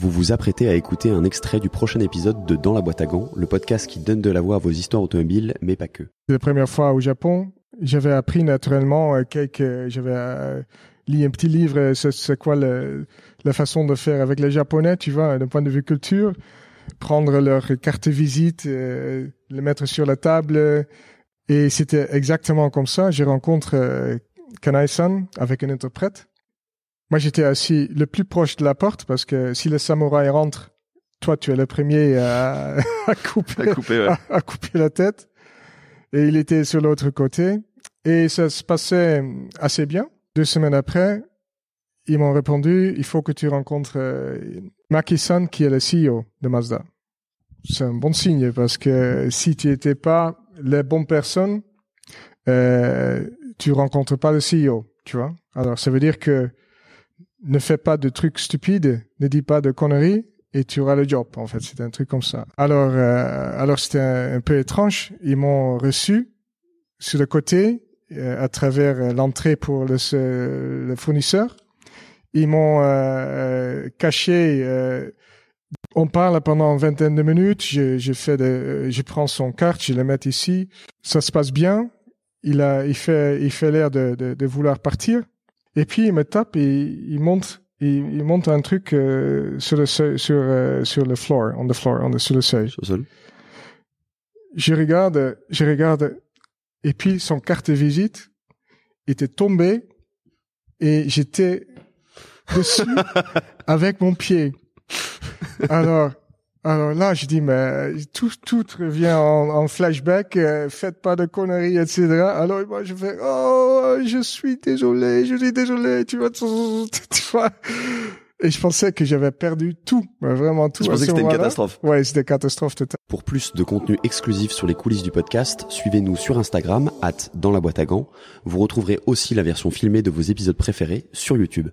Vous vous apprêtez à écouter un extrait du prochain épisode de Dans la boîte à gants, le podcast qui donne de la voix à vos histoires automobiles, mais pas que. C'est la première fois au Japon, j'avais appris naturellement quelques... J'avais lu un petit livre, c'est quoi la façon de faire avec les Japonais, tu vois, d'un point de vue culture. Prendre leur carte visite, le mettre sur la table. Et c'était exactement comme ça. Je rencontre Kanae-san avec un interprète. Moi, j'étais assis le plus proche de la porte parce que si les samouraïs rentrent, toi, tu es le premier à couper la tête. Et il était sur l'autre côté. Et ça se passait assez bien. 2 semaines après, ils m'ont répondu, il faut que tu rencontres Maki-san qui est le CEO de Mazda. C'est un bon signe parce que si tu n'étais pas la bonne personne, tu ne rencontres pas le CEO, tu vois. Alors, ça veut dire que ne fais pas de trucs stupides, ne dis pas de conneries et tu auras le job, en fait. C'était un truc comme ça. Alors c'était un peu étrange. Ils m'ont reçu sur le côté à travers l'entrée pour le fournisseur. Ils m'ont caché. On parle pendant une vingtaine de minutes. Je prends son carte, je le mets ici. Ça se passe bien. Il fait l'air de vouloir partir. Et puis il me tape et il monte un truc sur le sol. Je regarde. Et puis son carte de visite était tombée et j'étais dessus avec mon pied. Alors là, je dis, mais tout revient en flashback, faites pas de conneries, etc. Alors moi, je fais, oh, je suis désolé, tu vois. Et je pensais que j'avais perdu tout, vraiment tout. Je pensais que c'était une catastrophe. Ouais, c'était une catastrophe totale. Pour plus de contenu exclusif sur les coulisses du podcast, suivez-nous sur Instagram, @ dans la boîte à gants. Vous retrouverez aussi la version filmée de vos épisodes préférés sur YouTube.